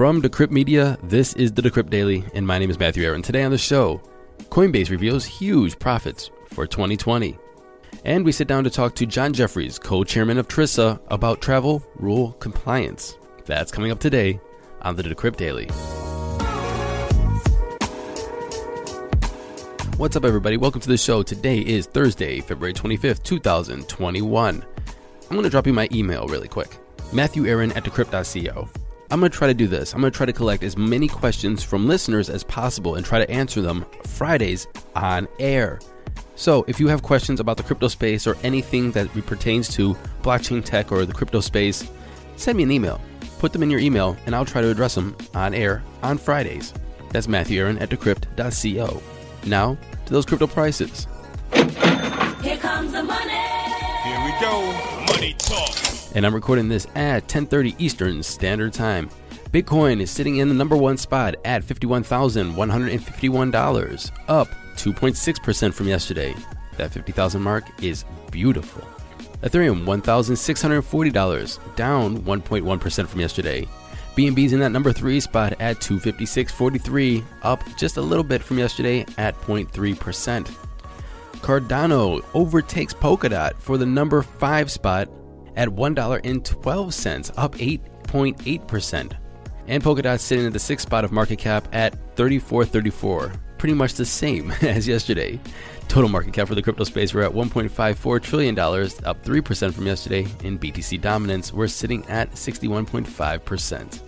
From Decrypt Media, this is the Decrypt Daily, and my name is Matthew Aaron. Today on the show, Coinbase reveals huge profits for 2020. And we sit down to talk to John Jeffries, co-chairman of Trisa, about travel rule compliance. That's coming up today on the Decrypt Daily. What's up, everybody? Welcome to the show. Today is Thursday, February 25th, 2021. I'm going to drop you my email really quick. MatthewAaron@decrypt.co. I'm going to try to do this. I'm going to try to collect as many questions from listeners as possible and try to answer them Fridays on air. So if you have questions about the crypto space or anything that pertains to blockchain tech or the crypto space, send me an email. Put them in your email and I'll try to address them on air on Fridays. That's MatthewAaron@decrypt.co. Now to those crypto prices. Here comes the money. Here we go. Money talk. And I'm recording this at 10:30 Eastern Standard Time. Bitcoin is sitting in the number one spot at $51,151, up 2.6% from yesterday. That 50,000 mark is beautiful. Ethereum, $1,640, down 1.1% from yesterday. BNB's in that number three spot at $256.43, up just a little bit from yesterday at 0.3%. Cardano overtakes Polkadot for the number five spot at $1.12, up 8.8%. And Polkadot sitting at the sixth spot of market cap at $34.34, pretty much the same as yesterday. Total market cap for the crypto space, we're at $1.54 trillion, up 3% from yesterday. In BTC dominance, we're sitting at 61.5%.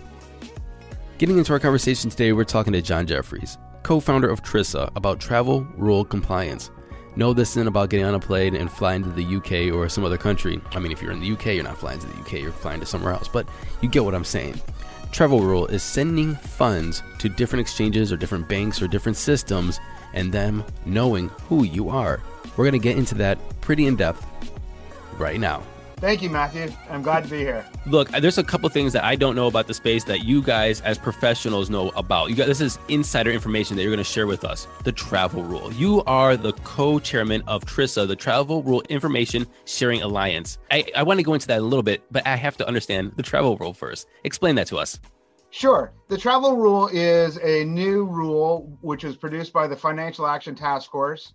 Getting into our conversation today, we're talking to John Jeffries, co-founder of Trisa, about travel rule compliance. No, this isn't about getting on a plane and flying to the UK or some other country. I mean, if you're in the UK, you're not flying to the UK, you're flying to somewhere else, but you get what I'm saying. Travel rule is sending funds to different exchanges or different banks or different systems and them knowing who you are. We're going to get into that pretty in depth right now. Thank you, Matthew. I'm glad to be here. Look, there's a couple things that I don't know about the space that you guys as professionals know about. You guys, this is insider information that you're going to share with us. The travel rule. You are the co-chairman of Trisa, the Travel Rule Information Sharing Alliance. I want to go into that a little bit, but I have to understand the travel rule first. Explain that to us. Sure. The travel rule is a new rule which was produced by the Financial Action Task Force,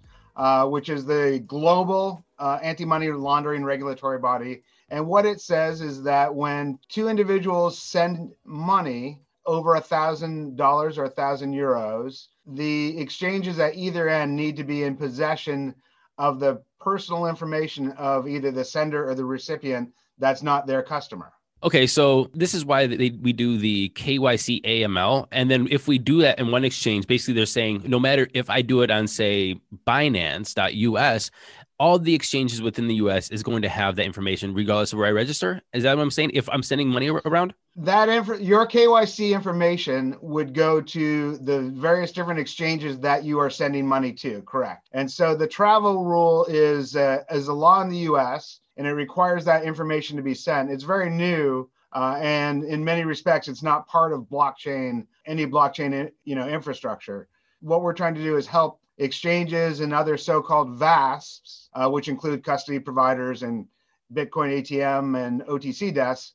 which is the global anti-money laundering regulatory body. And what it says is that when two individuals send money over $1,000 or €1,000, the exchanges at either end need to be in possession of the personal information of either the sender or the recipient that's not their customer. Okay, so this is why we do the KYC AML. And then if we do that in one exchange, basically they're saying, no matter if I do it on, say, Binance.us, all the exchanges within the US is going to have that information regardless of where I register. Is that what I'm saying? If I'm sending money around? Your KYC information would go to the various different exchanges that you are sending money to, correct? And so the travel rule is a law in the US, and it requires that information to be sent. It's very new, and in many respects, it's not part of blockchain, any blockchain, infrastructure. What we're trying to do is help exchanges and other so-called VASPs, which include custody providers and Bitcoin ATM and OTC desks,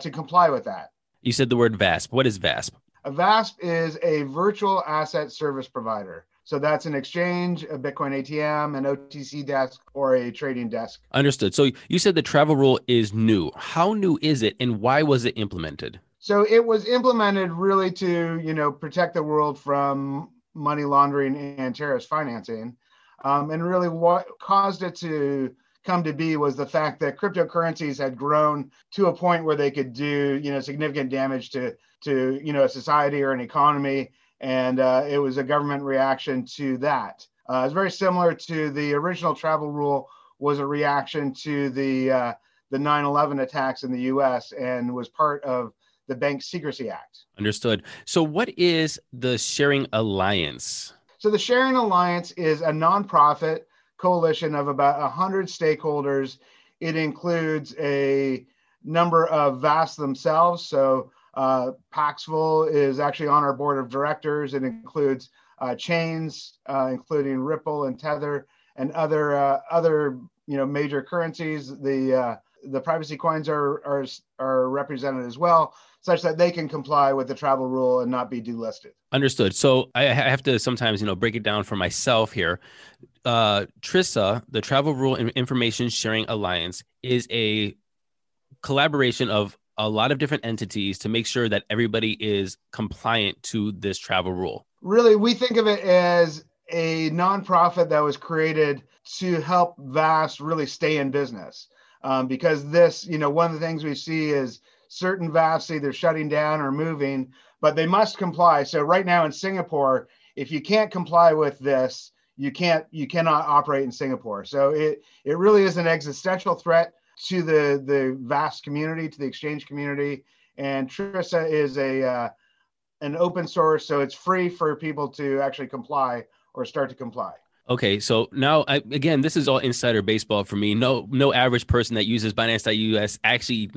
to comply with that. You said the word VASP. What is VASP? A VASP is a virtual asset service provider. So that's an exchange, a Bitcoin ATM, an OTC desk, or a trading desk. Understood. So you said the travel rule is new. How new is it and why was it implemented? So it was implemented really to, protect the world from money laundering and terrorist financing. And really what caused it to come to be was the fact that cryptocurrencies had grown to a point where they could do, significant damage to a society or an economy. And it was a government reaction to that. It's very similar to the original travel rule was a reaction to the the 9/11 attacks in the US and was part of the Bank Secrecy Act. Understood. So what is the Sharing Alliance? So the Sharing Alliance is a nonprofit coalition of about 100 stakeholders. It includes a number of VASTs themselves. So Paxful is actually on our board of directors. It includes chains, including Ripple and Tether and other major currencies. The privacy coins are represented as well, such that they can comply with the travel rule and not be delisted. Understood. So I have to sometimes, break it down for myself here. Trisa, the Travel Rule and Information Sharing Alliance, is a collaboration of a lot of different entities to make sure that everybody is compliant to this travel rule. Really, we think of it as a nonprofit that was created to help VAST really stay in business. Because this, one of the things we see is certain VASTs either shutting down or moving, but they must comply. So right now in Singapore, if you can't comply with this, you cannot operate in Singapore. So it really is an existential threat to the VAST community, to the exchange community. And Trisa is an open source, so it's free for people to actually comply or start to comply. Okay, so now, again, this is all insider baseball for me. No average person that uses Binance.us actually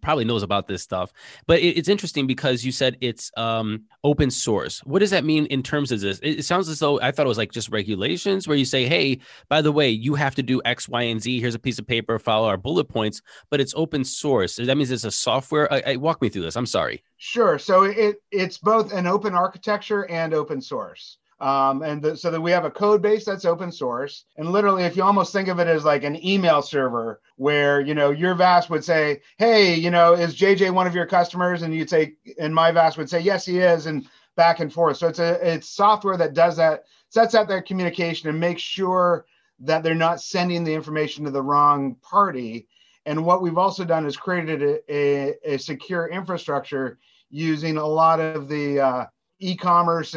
probably knows about this stuff. But it's interesting because you said it's open source. What does that mean in terms of this? It sounds as though I thought it was like just regulations where you say, hey, by the way, you have to do X, Y, and Z. Here's a piece of paper, follow our bullet points, but it's open source. That means it's a software. Walk me through this. I'm sorry. Sure. So it's both an open architecture and open source. So that we have a code base that's open source. And literally, if you almost think of it as like an email server where, your VAST would say, hey, is JJ one of your customers? And you'd say, and my VAST would say, yes, he is. And back and forth. So it's software that does that, sets out that communication and makes sure that they're not sending the information to the wrong party. And what we've also done is created a secure infrastructure using a lot of the, e-commerce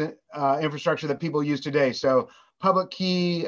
infrastructure that people use today. So public key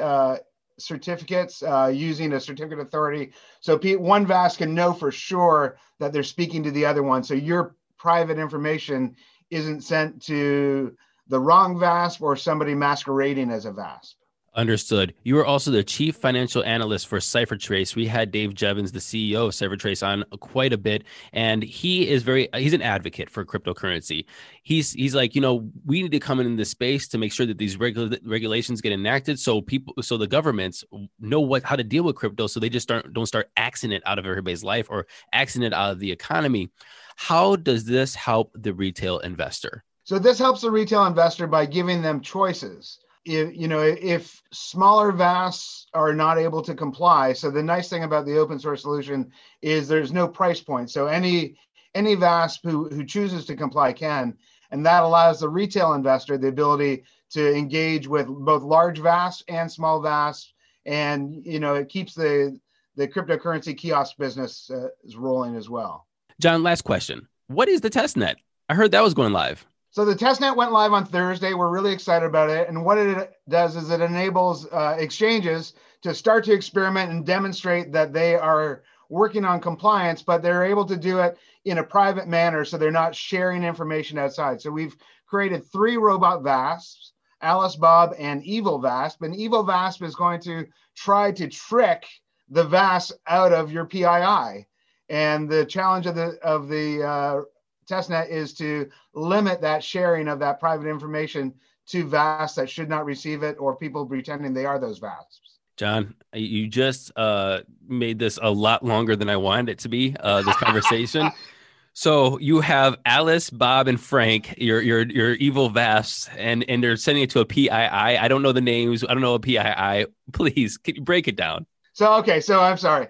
certificates using a certificate authority. So one VAST can know for sure that they're speaking to the other one. So your private information isn't sent to the wrong VAST or somebody masquerading as a VAST. Understood. You were also the chief financial analyst for CipherTrace. We had Dave Jevans, the CEO of CipherTrace, on quite a bit, and he's an advocate for cryptocurrency. He's like, we need to come in this space to make sure that these regulations get enacted, so the governments know how to deal with crypto, so they just don't start axing it out of everybody's life or axing it out of the economy. How does this help the retail investor? So this helps the retail investor by giving them choices. If smaller VASTs are not able to comply, so the nice thing about the open source solution is there's no price point. So any VAST who chooses to comply can, and that allows the retail investor the ability to engage with both large VASTs and small VASTs, and it keeps the cryptocurrency kiosk business rolling as well. John, last question: what is the testnet? I heard that was going live. So the testnet went live on Thursday. We're really excited about it. And what it does is it enables exchanges to start to experiment and demonstrate that they are working on compliance, but they're able to do it in a private manner, so they're not sharing information outside. So we've created 3 robot VASPs, Alice, Bob, and Evil VASP. And Evil VASP is going to try to trick the VASP out of your PII. And the challenge of the testnet is to limit that sharing of that private information to VASTs that should not receive it, or people pretending they are those VASTs. John, you just made this a lot longer than I wanted it to be, this conversation. So you have Alice, Bob, and Frank, your evil VASTs, and they're sending it to a PII. I don't know the names. I don't know a PII. Please, can you break it down? So I'm sorry.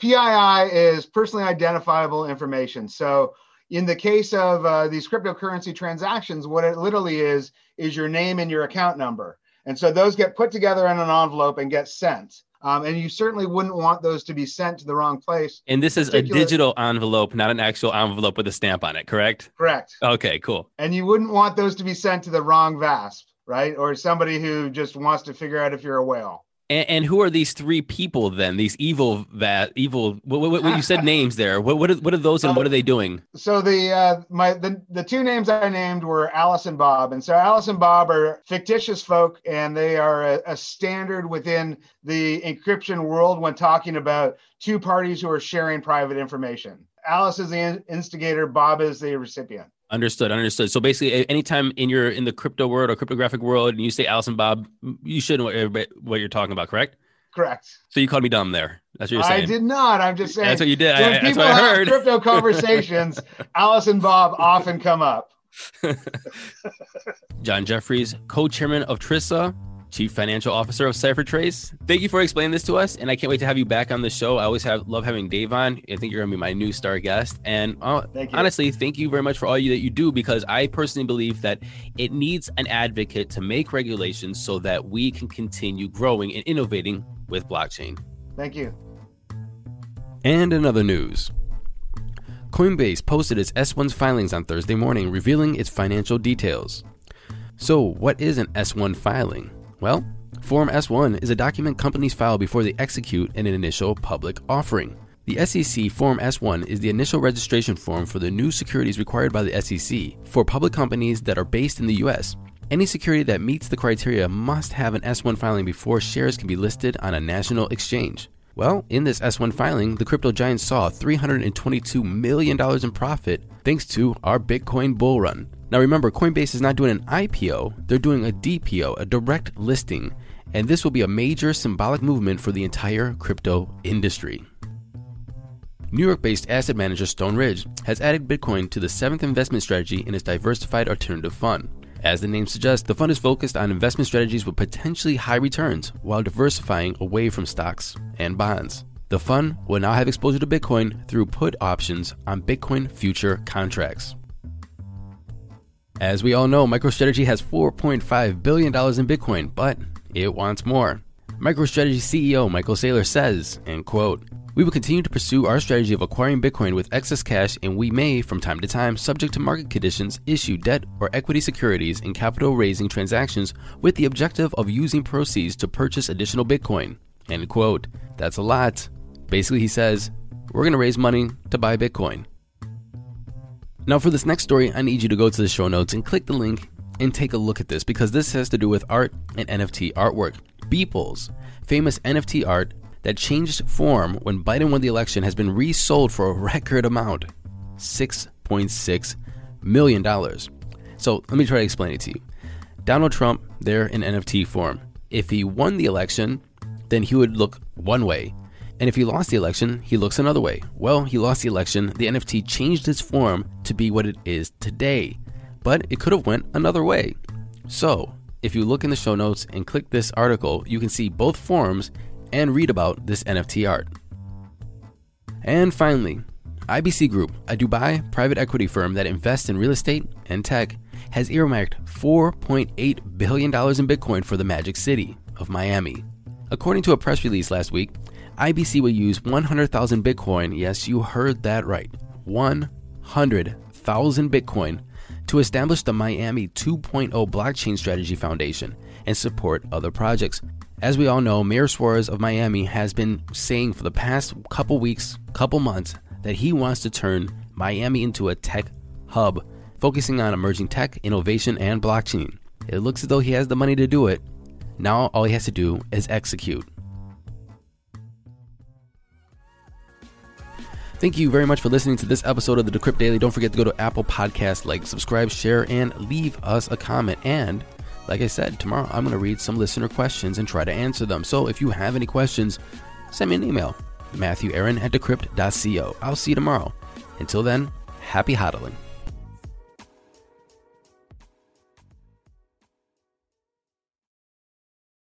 PII is personally identifiable information. So in the case of these cryptocurrency transactions, what it literally is your name and your account number. And so those get put together in an envelope and get sent. And you certainly wouldn't want those to be sent to the wrong place. And this is a digital envelope, not an actual envelope with a stamp on it, correct? Correct. Okay, cool. And you wouldn't want those to be sent to the wrong VASP, right? Or somebody who just wants to figure out if you're a whale. And who are these three people then? These evil. What you said names there. What are those, and what are they doing? So the two names I named were Alice and Bob. And so Alice and Bob are fictitious folk, and they are a standard within the encryption world when talking about two parties who are sharing private information. Alice is the instigator. Bob is the recipient. Understood. So basically, anytime in the crypto world or cryptographic world, and you say Alice and Bob, you should know what you're talking about, correct? Correct. So you called me dumb there. That's what you're saying. I did not. I'm just saying. That's what you did. When people have crypto conversations, Alice and Bob often come up. John Jeffries, co-chairman of Trisa, Chief Financial Officer of CipherTrace. Thank you for explaining this to us, and I can't wait to have you back on the show. I always love having Dave on. I think you're going to be my new star guest. And honestly, thank you very much for all that you do, because I personally believe that it needs an advocate to make regulations so that we can continue growing and innovating with blockchain. Thank you. And in other news, Coinbase posted its S1 filings on Thursday morning, revealing its financial details. So what is an S1 filing? Well, Form S-1 is a document companies file before they execute an initial public offering. The SEC Form S-1 is the initial registration form for the new securities required by the SEC for public companies that are based in the U.S. Any security that meets the criteria must have an S-1 filing before shares can be listed on a national exchange. Well, in this S-1 filing, the crypto giant saw $322 million in profit thanks to our Bitcoin bull run. Now remember, Coinbase is not doing an IPO, they're doing a DPO, a direct listing, and this will be a major symbolic movement for the entire crypto industry. New York-based asset manager Stone Ridge has added Bitcoin to the 7th investment strategy in its diversified alternative fund. As the name suggests, the fund is focused on investment strategies with potentially high returns while diversifying away from stocks and bonds. The fund will now have exposure to Bitcoin through put options on Bitcoin future contracts. As we all know, MicroStrategy has $4.5 billion in Bitcoin, but it wants more. MicroStrategy CEO Michael Saylor says, and quote, "We will continue to pursue our strategy of acquiring Bitcoin with excess cash, and we may, from time to time, subject to market conditions, issue debt or equity securities in capital-raising transactions with the objective of using proceeds to purchase additional Bitcoin." End quote. That's a lot. Basically, he says, we're going to raise money to buy Bitcoin. Now for this next story, I need you to go to the show notes and click the link and take a look at this, because this has to do with art and NFT artwork. Beeple's famous NFT art that changed form when Biden won the election has been resold for a record amount, $6.6 million. So let me try to explain it to you. Donald Trump, there in NFT form. If he won the election, then he would look one way. And if he lost the election, he looks another way. Well, he lost the election. The NFT changed its form to be what it is today, but it could have went another way. So if you look in the show notes and click this article, you can see both forms and read about this NFT art. And finally, IBC Group, a Dubai private equity firm that invests in real estate and tech, has earmarked $4.8 billion in Bitcoin for the Magic City of Miami. According to a press release last week, IBC will use 100,000 Bitcoin, yes, you heard that right, 100,000 Bitcoin, to establish the Miami 2.0 Blockchain Strategy Foundation and support other projects. As we all know, Mayor Suarez of Miami has been saying for the past couple months, that he wants to turn Miami into a tech hub, focusing on emerging tech, innovation, and blockchain. It looks as though he has the money to do it. Now all he has to do is execute. Thank you very much for listening to this episode of the Decrypt Daily. Don't forget to go to Apple Podcasts, like, subscribe, share, and leave us a comment. And like I said, tomorrow I'm going to read some listener questions and try to answer them. So if you have any questions, send me an email, MatthewAaron@decrypt.co. I'll see you tomorrow. Until then, happy hodling.